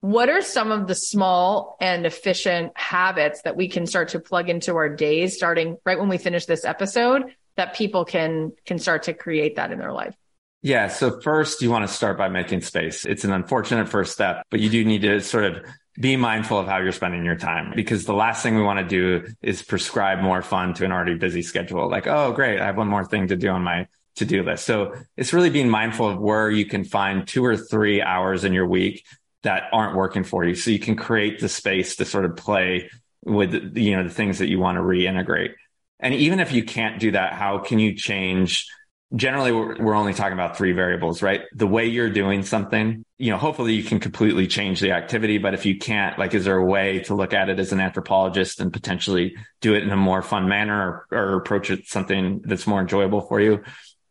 What are some of the small and efficient habits that we can start to plug into our days, starting right when we finish this episode, that people can can start to create that in their life? Yeah. So first, you want to start by making space. It's an unfortunate first step, but you do need to sort of be mindful of how you're spending your time, because the last thing we want to do is prescribe more fun to an already busy schedule. Like, oh, great, I have one more thing to do on my to-do list. So it's really being mindful of where you can find two or three hours in your week that aren't working for you, so you can create the space to sort of play with, you know, the things that you want to reintegrate. And even if you can't do that, how can you change? Generally, we're only talking about three variables, right? The way you're doing something, you know, hopefully you can completely change the activity. But if you can't, like, is there a way to look at it as an anthropologist and potentially do it in a more fun manner, or, or approach it something that's more enjoyable for you?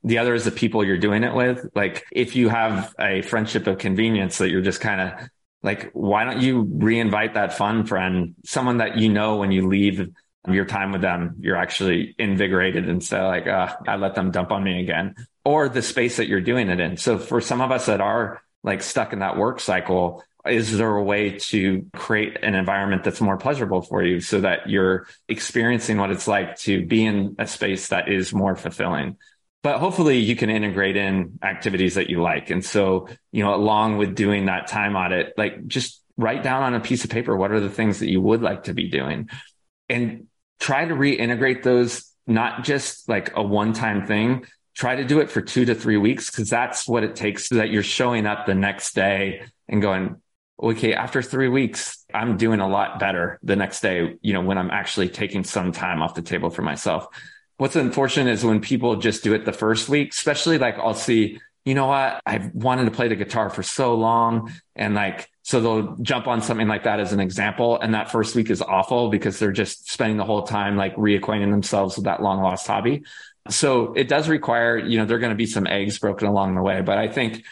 The other is the people you're doing it with. Like, if you have a friendship of convenience that you're just kind of like, why don't you reinvite that fun friend, someone that, you know, when you leave your time with them, you're actually invigorated and say, like, uh, I let them dump on me again, or the space that you're doing it in. So for some of us that are like stuck in that work cycle, is there a way to create an environment that's more pleasurable for you, so that you're experiencing what it's like to be in a space that is more fulfilling? But hopefully you can integrate in activities that you like. And so, you know, along with doing that time audit, like, just write down on a piece of paper, what are the things that you would like to be doing? And try to reintegrate those, not just like a one-time thing. Try to do it for two to three weeks, because that's what it takes, so that you're showing up the next day and going, okay, after three weeks, I'm doing a lot better the next day, you know, when I'm actually taking some time off the table for myself. What's unfortunate is when people just do it the first week, especially, like, I'll see, you know what, I've wanted to play the guitar for so long, and like, so they'll jump on something like that as an example. And that first week is awful, because they're just spending the whole time like reacquainting themselves with that long lost hobby. So it does require, you know, there are going to be some eggs broken along the way. But I think,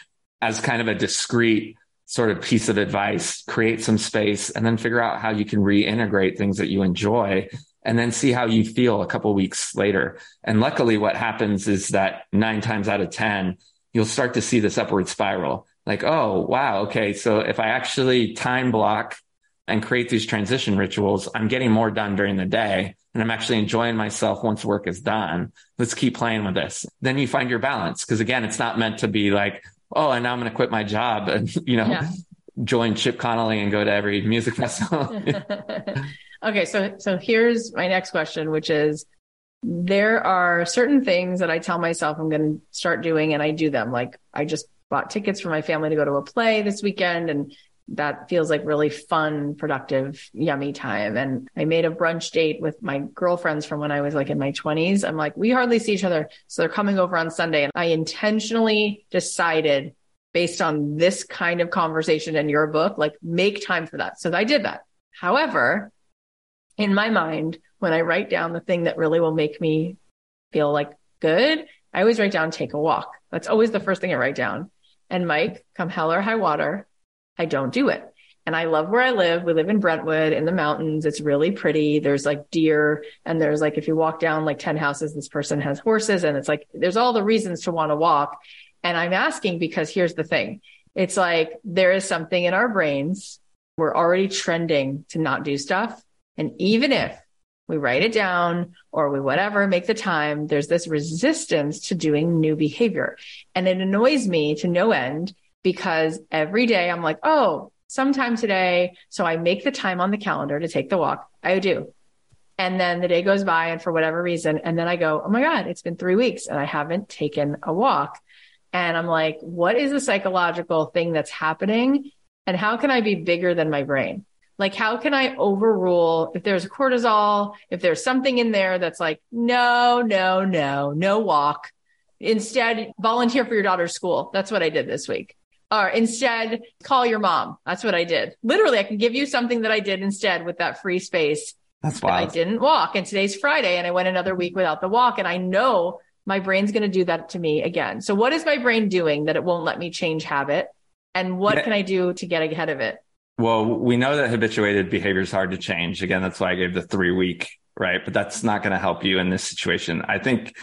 as kind of a discrete sort of piece of advice, create some space and then figure out how you can reintegrate things that you enjoy, and then see how you feel a couple of weeks later. And luckily what happens is that nine times out of ten, you'll start to see this upward spiral. Like, oh, wow, okay, so if I actually time block and create these transition rituals, I'm getting more done during the day, and I'm actually enjoying myself once work is done. Let's keep playing with this. Then you find your balance. Because again, it's not meant to be like, oh, and now I'm going to quit my job and, you know, yeah. join Chip Connelly and go to every music festival. Okay, so so here's my next question, which is, there are certain things that I tell myself I'm going to start doing, and I do them. Like, I just bought tickets for my family to go to a play this weekend, and that feels like really fun, productive, yummy time. And I made a brunch date with my girlfriends from when I was like in my twenties. I'm like, we hardly see each other, so they're coming over on Sunday. And I intentionally decided, based on this kind of conversation in your book, like, make time for that. So I did that. However, in my mind, when I write down the thing that really will make me feel like good, I always write down, take a walk. That's always the first thing I write down. And Mike, come hell or high water, I don't do it. And I love where I live. We live in Brentwood in the mountains. It's really pretty. There's like deer, and there's like, if you walk down like ten houses, this person has horses, and it's like, there's all the reasons to want to walk. And I'm asking because here's the thing. It's like, there is something in our brains. We're already trending to not do stuff. And even if we write it down or we whatever, make the time, there's this resistance to doing new behavior. And it annoys me to no end, because every day I'm like, oh, sometime today. So I make the time on the calendar to take the walk. I do. And then the day goes by, and for whatever reason, and then I go, oh my God, it's been three weeks and I haven't taken a walk. And I'm like, what is the psychological thing that's happening? And how can I be bigger than my brain? Like, how can I overrule if there's cortisol, if there's something in there that's like, no, no, no, no walk. Instead, volunteer for your daughter's school. That's what I did this week. Or instead, call your mom. That's what I did. Literally, I can give you something that I did instead with that free space. That's wild. I didn't walk. And today's Friday, and I went another week without the walk. And I know my brain's going to do that to me again. So what is my brain doing that it won't let me change habit? And what yeah. can I do to get ahead of it? Well, we know that habituated behavior is hard to change. Again, that's why I gave the three week right? But that's not going to help you in this situation. I think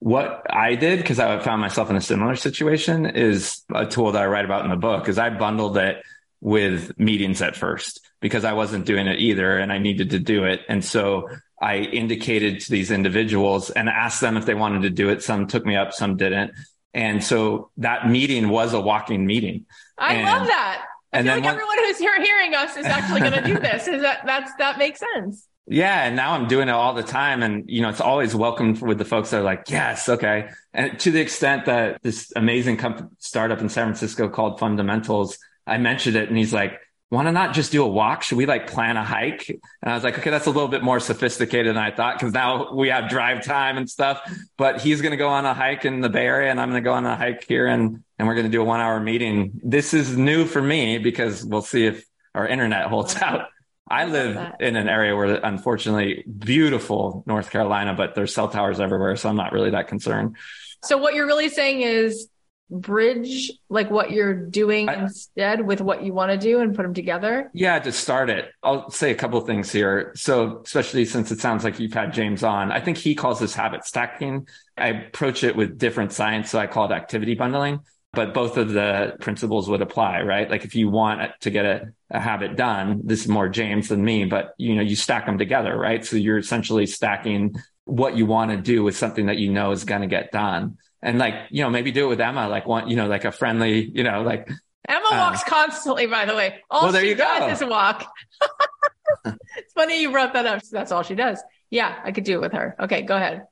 what I did, because I found myself in a similar situation, is a tool that I write about in the book, is I bundled it with meetings at first because I wasn't doing it either and I needed to do it. And so I indicated to these individuals and asked them if they wanted to do it. Some took me up, some didn't. And so that meeting was a walking meeting. I and, love that. I and feel then like one, everyone who's here hearing us is actually going to do this. Is that that's that makes sense? Yeah, and now I'm doing it all the time, and you know it's always welcomed with the folks that are like, yes, okay. And to the extent that this amazing company, startup in San Francisco called Fundamentals, I mentioned it, and he's like, want to not just do a walk? Should we like plan a hike? And I was like, okay, that's a little bit more sophisticated than I thought, because now we have drive time and stuff, but he's going to go on a hike in the Bay Area and I'm going to go on a hike here and, and we're going to do a one hour meeting. This is new for me because we'll see if our internet holds out. I live in an area where, unfortunately, beautiful North Carolina, but there's cell towers everywhere. So I'm not really that concerned. So what you're really saying is, bridge like what you're doing I, instead with what you want to do and put them together. Yeah, to start it. I'll say a couple of things here. So especially since it sounds like you've had James on, I think he calls this habit stacking. I approach it with different science. So I call it activity bundling, but both of the principles would apply, right? Like if you want to get a, a habit done, this is more James than me, but you know, you stack them together, right? So you're essentially stacking what you want to do with something that you know is going to get done. And like, you know, maybe do it with Emma, like one, you know, like a friendly, you know, like. Emma uh, walks constantly, by the way. All well, there she you does go. Is walk. It's funny you brought that up. That's all she does. Yeah, I could do it with her. Okay, go ahead.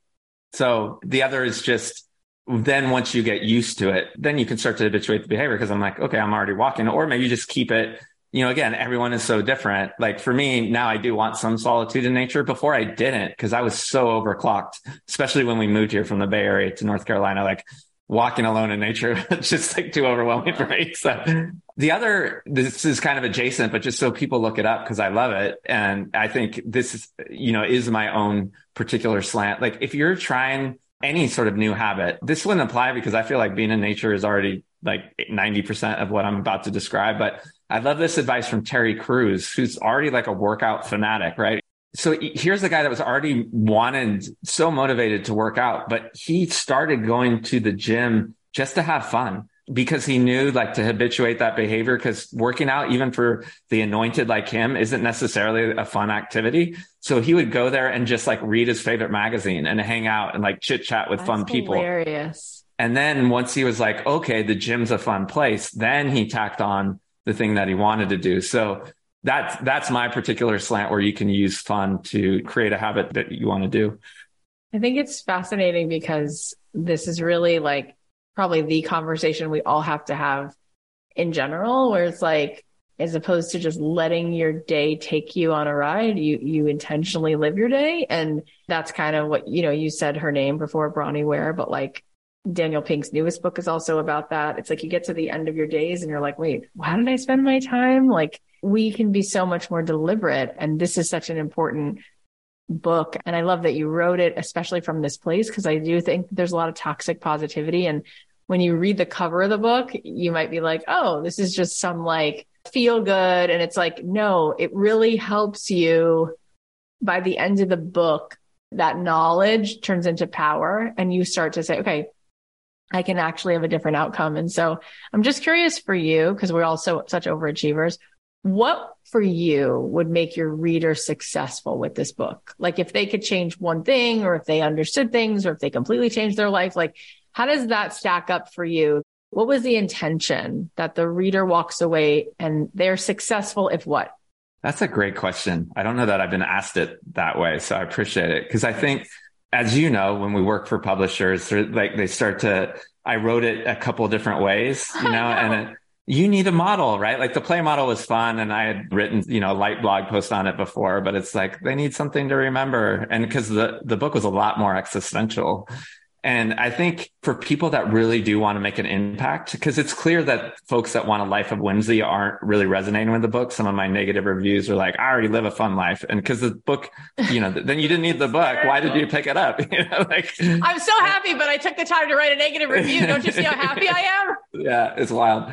So the other is just, then once you get used to it, then you can start to habituate the behavior, because I'm like, okay, I'm already walking. Or maybe you just keep it, you know, again, everyone is so different. Like for me now, I do want some solitude in nature. Before I didn't, because I was so overclocked, especially when we moved here from the Bay Area to North Carolina, like walking alone in nature, it's just like too overwhelming for me. So the other, this is kind of adjacent, but just so people look it up, because I love it. And I think this is, you know, is my own particular slant. Like if you're trying any sort of new habit, this wouldn't apply, because I feel like being in nature is already like ninety percent of what I'm about to describe. But I love this advice from Terry Crews, who's already like a workout fanatic, right? So here's the guy that was already wanted, so motivated to work out, but he started going to the gym just to have fun, because he knew like to habituate that behavior, because working out, even for the anointed like him, isn't necessarily a fun activity. So he would go there and just like read his favorite magazine and hang out and like chit chat with That's fun people. Hilarious. And then once he was like, okay, the gym's a fun place, then he tacked on the thing that he wanted to do. So that's, that's my particular slant, where you can use fun to create a habit that you want to do. I think it's fascinating, because this is really like probably the conversation we all have to have in general, where it's like, as opposed to just letting your day take you on a ride, you, you intentionally live your day. And that's kind of what, you know, you said her name before, Bronnie Ware, but like Daniel Pink's newest book is also about that. It's like you get to the end of your days and you're like, wait, how did I spend my time? Like we can be so much more deliberate. And this is such an important book. And I love that you wrote it, especially from this place, because I do think there's a lot of toxic positivity. And when you read the cover of the book, you might be like, oh, this is just some like feel good. And it's like, no, it really helps you. By the end of the book, that knowledge turns into power, and you start to say, okay, I can actually have a different outcome. And so I'm just curious for you, because we're all so, such overachievers, what for you would make your reader successful with this book? Like if they could change one thing, or if they understood things, or if they completely changed their life, like how does that stack up for you? What was the intention that the reader walks away and they're successful if what? That's a great question. I don't know that I've been asked it that way, so I appreciate it. Because I think, as you know, when we work for publishers, like they start to, I wrote it a couple of different ways, you know, know. and it, you need a model, right? Like the play model was fun. And I had written, you know, a light blog post on it before, but it's like, they need something to remember. And because the, the book was a lot more existential. And I think for people that really do want to make an impact, because it's clear that folks that want a life of whimsy aren't really resonating with the book. Some of my negative reviews are like, I already live a fun life. And because the book, you know, then you didn't need the book. Why did you pick it up? You know, like I'm so happy, but I took the time to write a negative review. Don't you see how happy I am? Yeah, it's wild.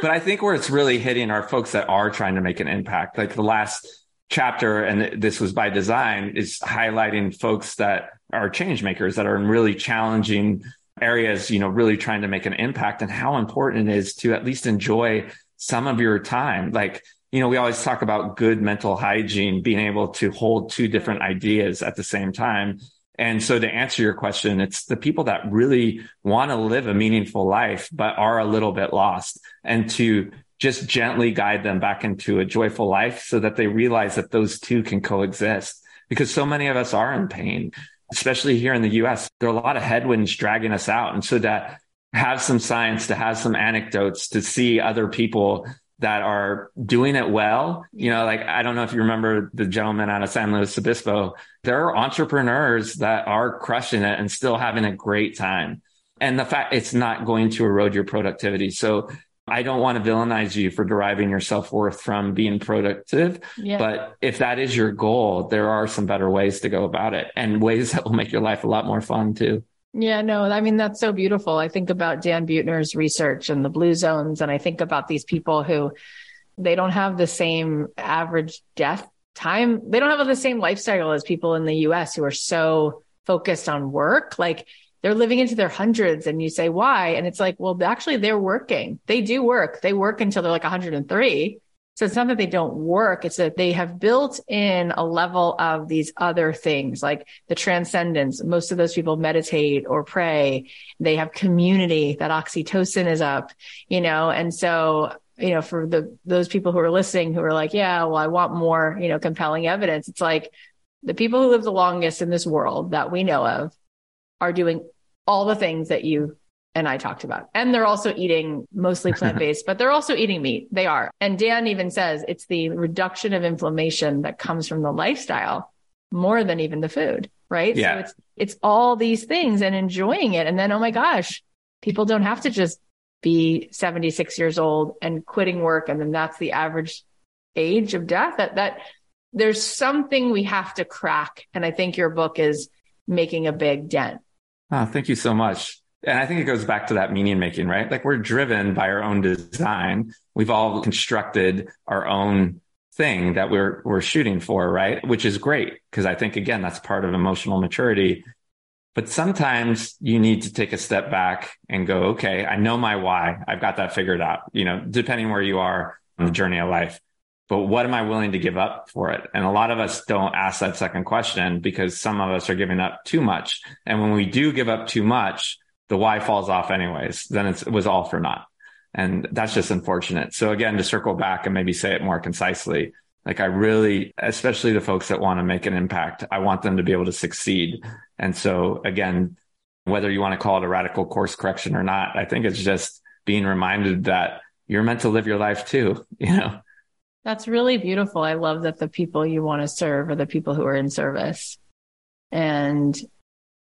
But I think where it's really hitting are folks that are trying to make an impact. Like the last chapter, and this was by design, is highlighting folks that are change makers, that are in really challenging areas, you know, really trying to make an impact, and how important it is to at least enjoy some of your time. Like, you know, we always talk about good mental hygiene, being able to hold two different ideas at the same time. And so to answer your question, it's the people that really want to live a meaningful life, but are a little bit lost, and to just gently guide them back into a joyful life so that they realize that those two can coexist, because so many of us are in pain, especially here in the U S. There are a lot of headwinds dragging us out. And so that have some science, to have some anecdotes, to see other people that are doing it well. You know, like, I don't know if you remember the gentleman out of San Luis Obispo. There are entrepreneurs that are crushing it and still having a great time. And the fact it's not going to erode your productivity. So I don't want to villainize you for deriving your self-worth from being productive. Yeah. But if that is your goal, there are some better ways to go about it, and ways that will make your life a lot more fun too. Yeah, no, I mean, that's so beautiful. I think about Dan Buettner's research and the blue zones. And I think about these people who, they don't have the same average death time. They don't have the same lifestyle as people in the U S who are so focused on work. Like, they're living into their hundreds, and you say, why? And it's like, well, actually they're working. They do work. They work until they're like one hundred three. So it's not that they don't work. It's that they have built in a level of these other things, like the transcendence. Most of those people meditate or pray. They have community. That oxytocin is up, you know? And so, you know, for the, those people who are listening, who are like, yeah, well, I want more, you know, compelling evidence. It's like, the people who live the longest in this world that we know of are doing all the things that you and I talked about. And they're also eating mostly plant-based, but they're also eating meat. They are. And Dan even says it's the reduction of inflammation that comes from the lifestyle more than even the food, right? Yeah. So it's, it's all these things and enjoying it. And then, oh my gosh, people don't have to just be seventy-six years old and quitting work. And then that's the average age of death. That, that there's something we have to crack. And I think your book is making a big dent. Oh, thank you so much. And I think it goes back to that meaning making, right? Like, we're driven by our own design. We've all constructed our own thing that we're we're shooting for, right? Which is great, because I think, again, that's part of emotional maturity. But sometimes you need to take a step back and go, okay, I know my why. I've got that figured out, you know, depending where you are on the journey of life. But what am I willing to give up for it? And a lot of us don't ask that second question, because some of us are giving up too much. And when we do give up too much, the why falls off anyways. Then it's, it was all for naught. And that's just unfortunate. So again, to circle back and maybe say it more concisely, like, I really, especially the folks that want to make an impact, I want them to be able to succeed. And so again, whether you want to call it a radical course correction or not, I think it's just being reminded that you're meant to live your life too, you know? That's really beautiful. I love that the people you want to serve are the people who are in service. And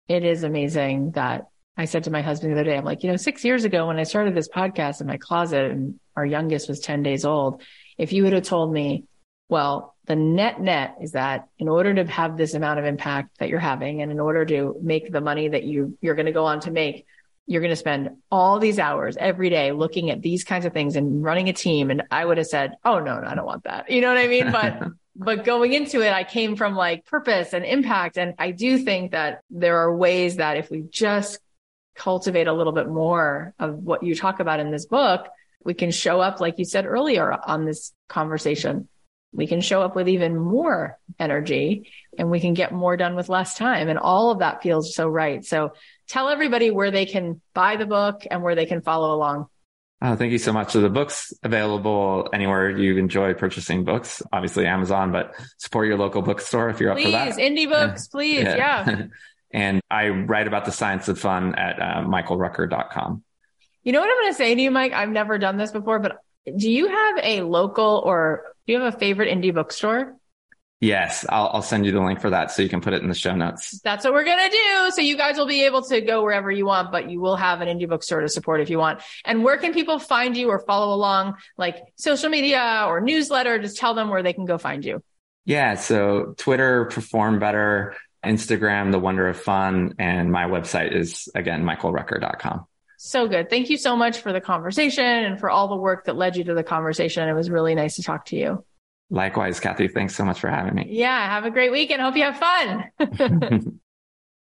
it is amazing that I said to my husband the other day, I'm like, you know, six years ago when I started this podcast in my closet, and our youngest was ten days old, if you would have told me, well, the net net is that in order to have this amount of impact that you're having, and in order to make the money that you, you're going to go on to make, you're going to spend all these hours every day looking at these kinds of things and running a team. And I would have said, oh no, no, I don't want that. You know what I mean? But, but going into it, I came from like purpose and impact. And I do think that there are ways that if we just cultivate a little bit more of what you talk about in this book, we can show up, like you said earlier on this conversation, we can show up with even more energy, and we can get more done with less time. And all of that feels so right. So tell everybody where they can buy the book and where they can follow along. Oh, thank you so much. So the book's available anywhere you enjoy purchasing books, obviously Amazon, but support your local bookstore if you're please, up for that. Please, indie books, please. Yeah. yeah. And I write about the science of fun at uh, michael rucker dot com. You know what I'm going to say to you, Mike? I've never done this before, but do you have a local or do you have a favorite indie bookstore? Yes, I'll, I'll send you the link for that so you can put it in the show notes. That's what we're going to do. So you guys will be able to go wherever you want, but you will have an indie bookstore to support if you want. And where can people find you or follow along, like social media or newsletter? Just tell them where they can go find you. Yeah, so Twitter, Perform Better, Instagram, The Wonder of Fun, and my website is, again, michael rucker dot com. So good. Thank you so much for the conversation and for all the work that led you to the conversation. It was really nice to talk to you. Likewise, Cathy, thanks so much for having me. Yeah, have a great week and hope you have fun.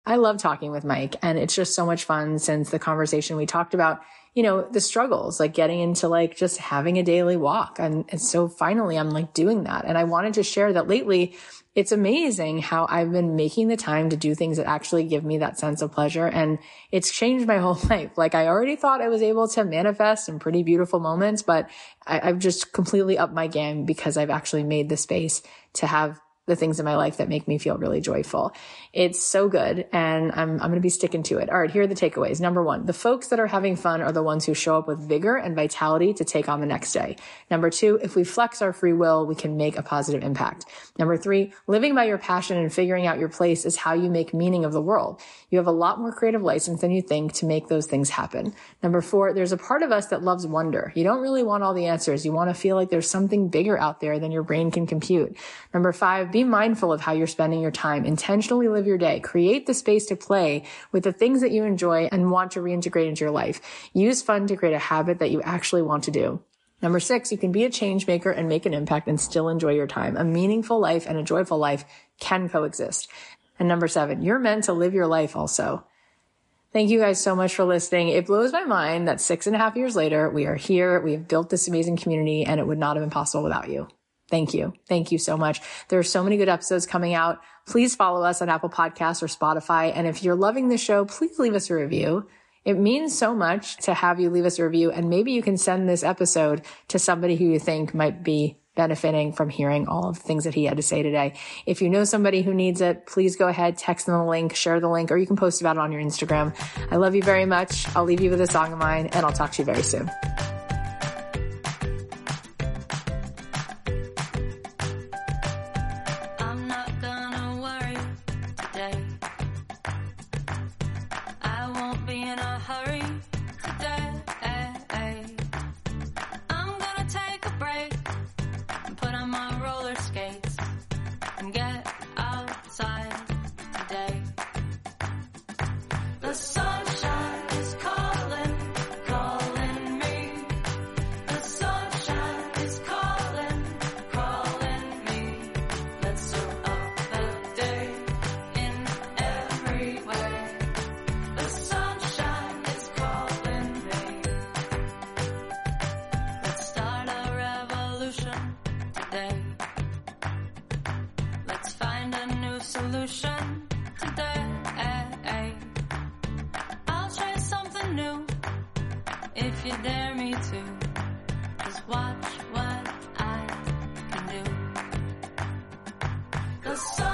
I love talking with Mike, and it's just so much fun. Since the conversation we talked about, you know, the struggles, like getting into like just having a daily walk. And, and so finally I'm like doing that. And I wanted to share that lately it's amazing how I've been making the time to do things that actually give me that sense of pleasure. And it's changed my whole life. Like I already thought I was able to manifest in pretty beautiful moments, but I, I've just completely upped my game because I've actually made the space to have the things in my life that make me feel really joyful. It's so good. And I'm, I'm going to be sticking to it. All right. Here are the takeaways. Number one, the folks that are having fun are the ones who show up with vigor and vitality to take on the next day. Number two, if we flex our free will, we can make a positive impact. Number three, living by your passion and figuring out your place is how you make meaning of the world. You have a lot more creative license than you think to make those things happen. Number four, there's a part of us that loves wonder. You don't really want all the answers. You want to feel like there's something bigger out there than your brain can compute. Number five, be mindful of how you're spending your time. Intentionally live your day. Create the space to play with the things that you enjoy and want to reintegrate into your life. Use fun to create a habit that you actually want to do. Number six, you can be a change maker and make an impact and still enjoy your time. A meaningful life and a joyful life can coexist. And number seven, you're meant to live your life also. Thank you guys so much for listening. It blows my mind that six and a half years later, we are here. We have built this amazing community, and it would not have been possible without you. Thank you. Thank you so much. There are so many good episodes coming out. Please follow us on Apple Podcasts or Spotify. And if you're loving the show, please leave us a review. It means so much to have you leave us a review. And maybe you can send this episode to somebody who you think might be benefiting from hearing all of the things that he had to say today. If you know somebody who needs it, please go ahead, text them the link, share the link, or you can post about it on your Instagram. I love you very much. I'll leave you with a song of mine, and I'll talk to you very soon. Watch what I can do.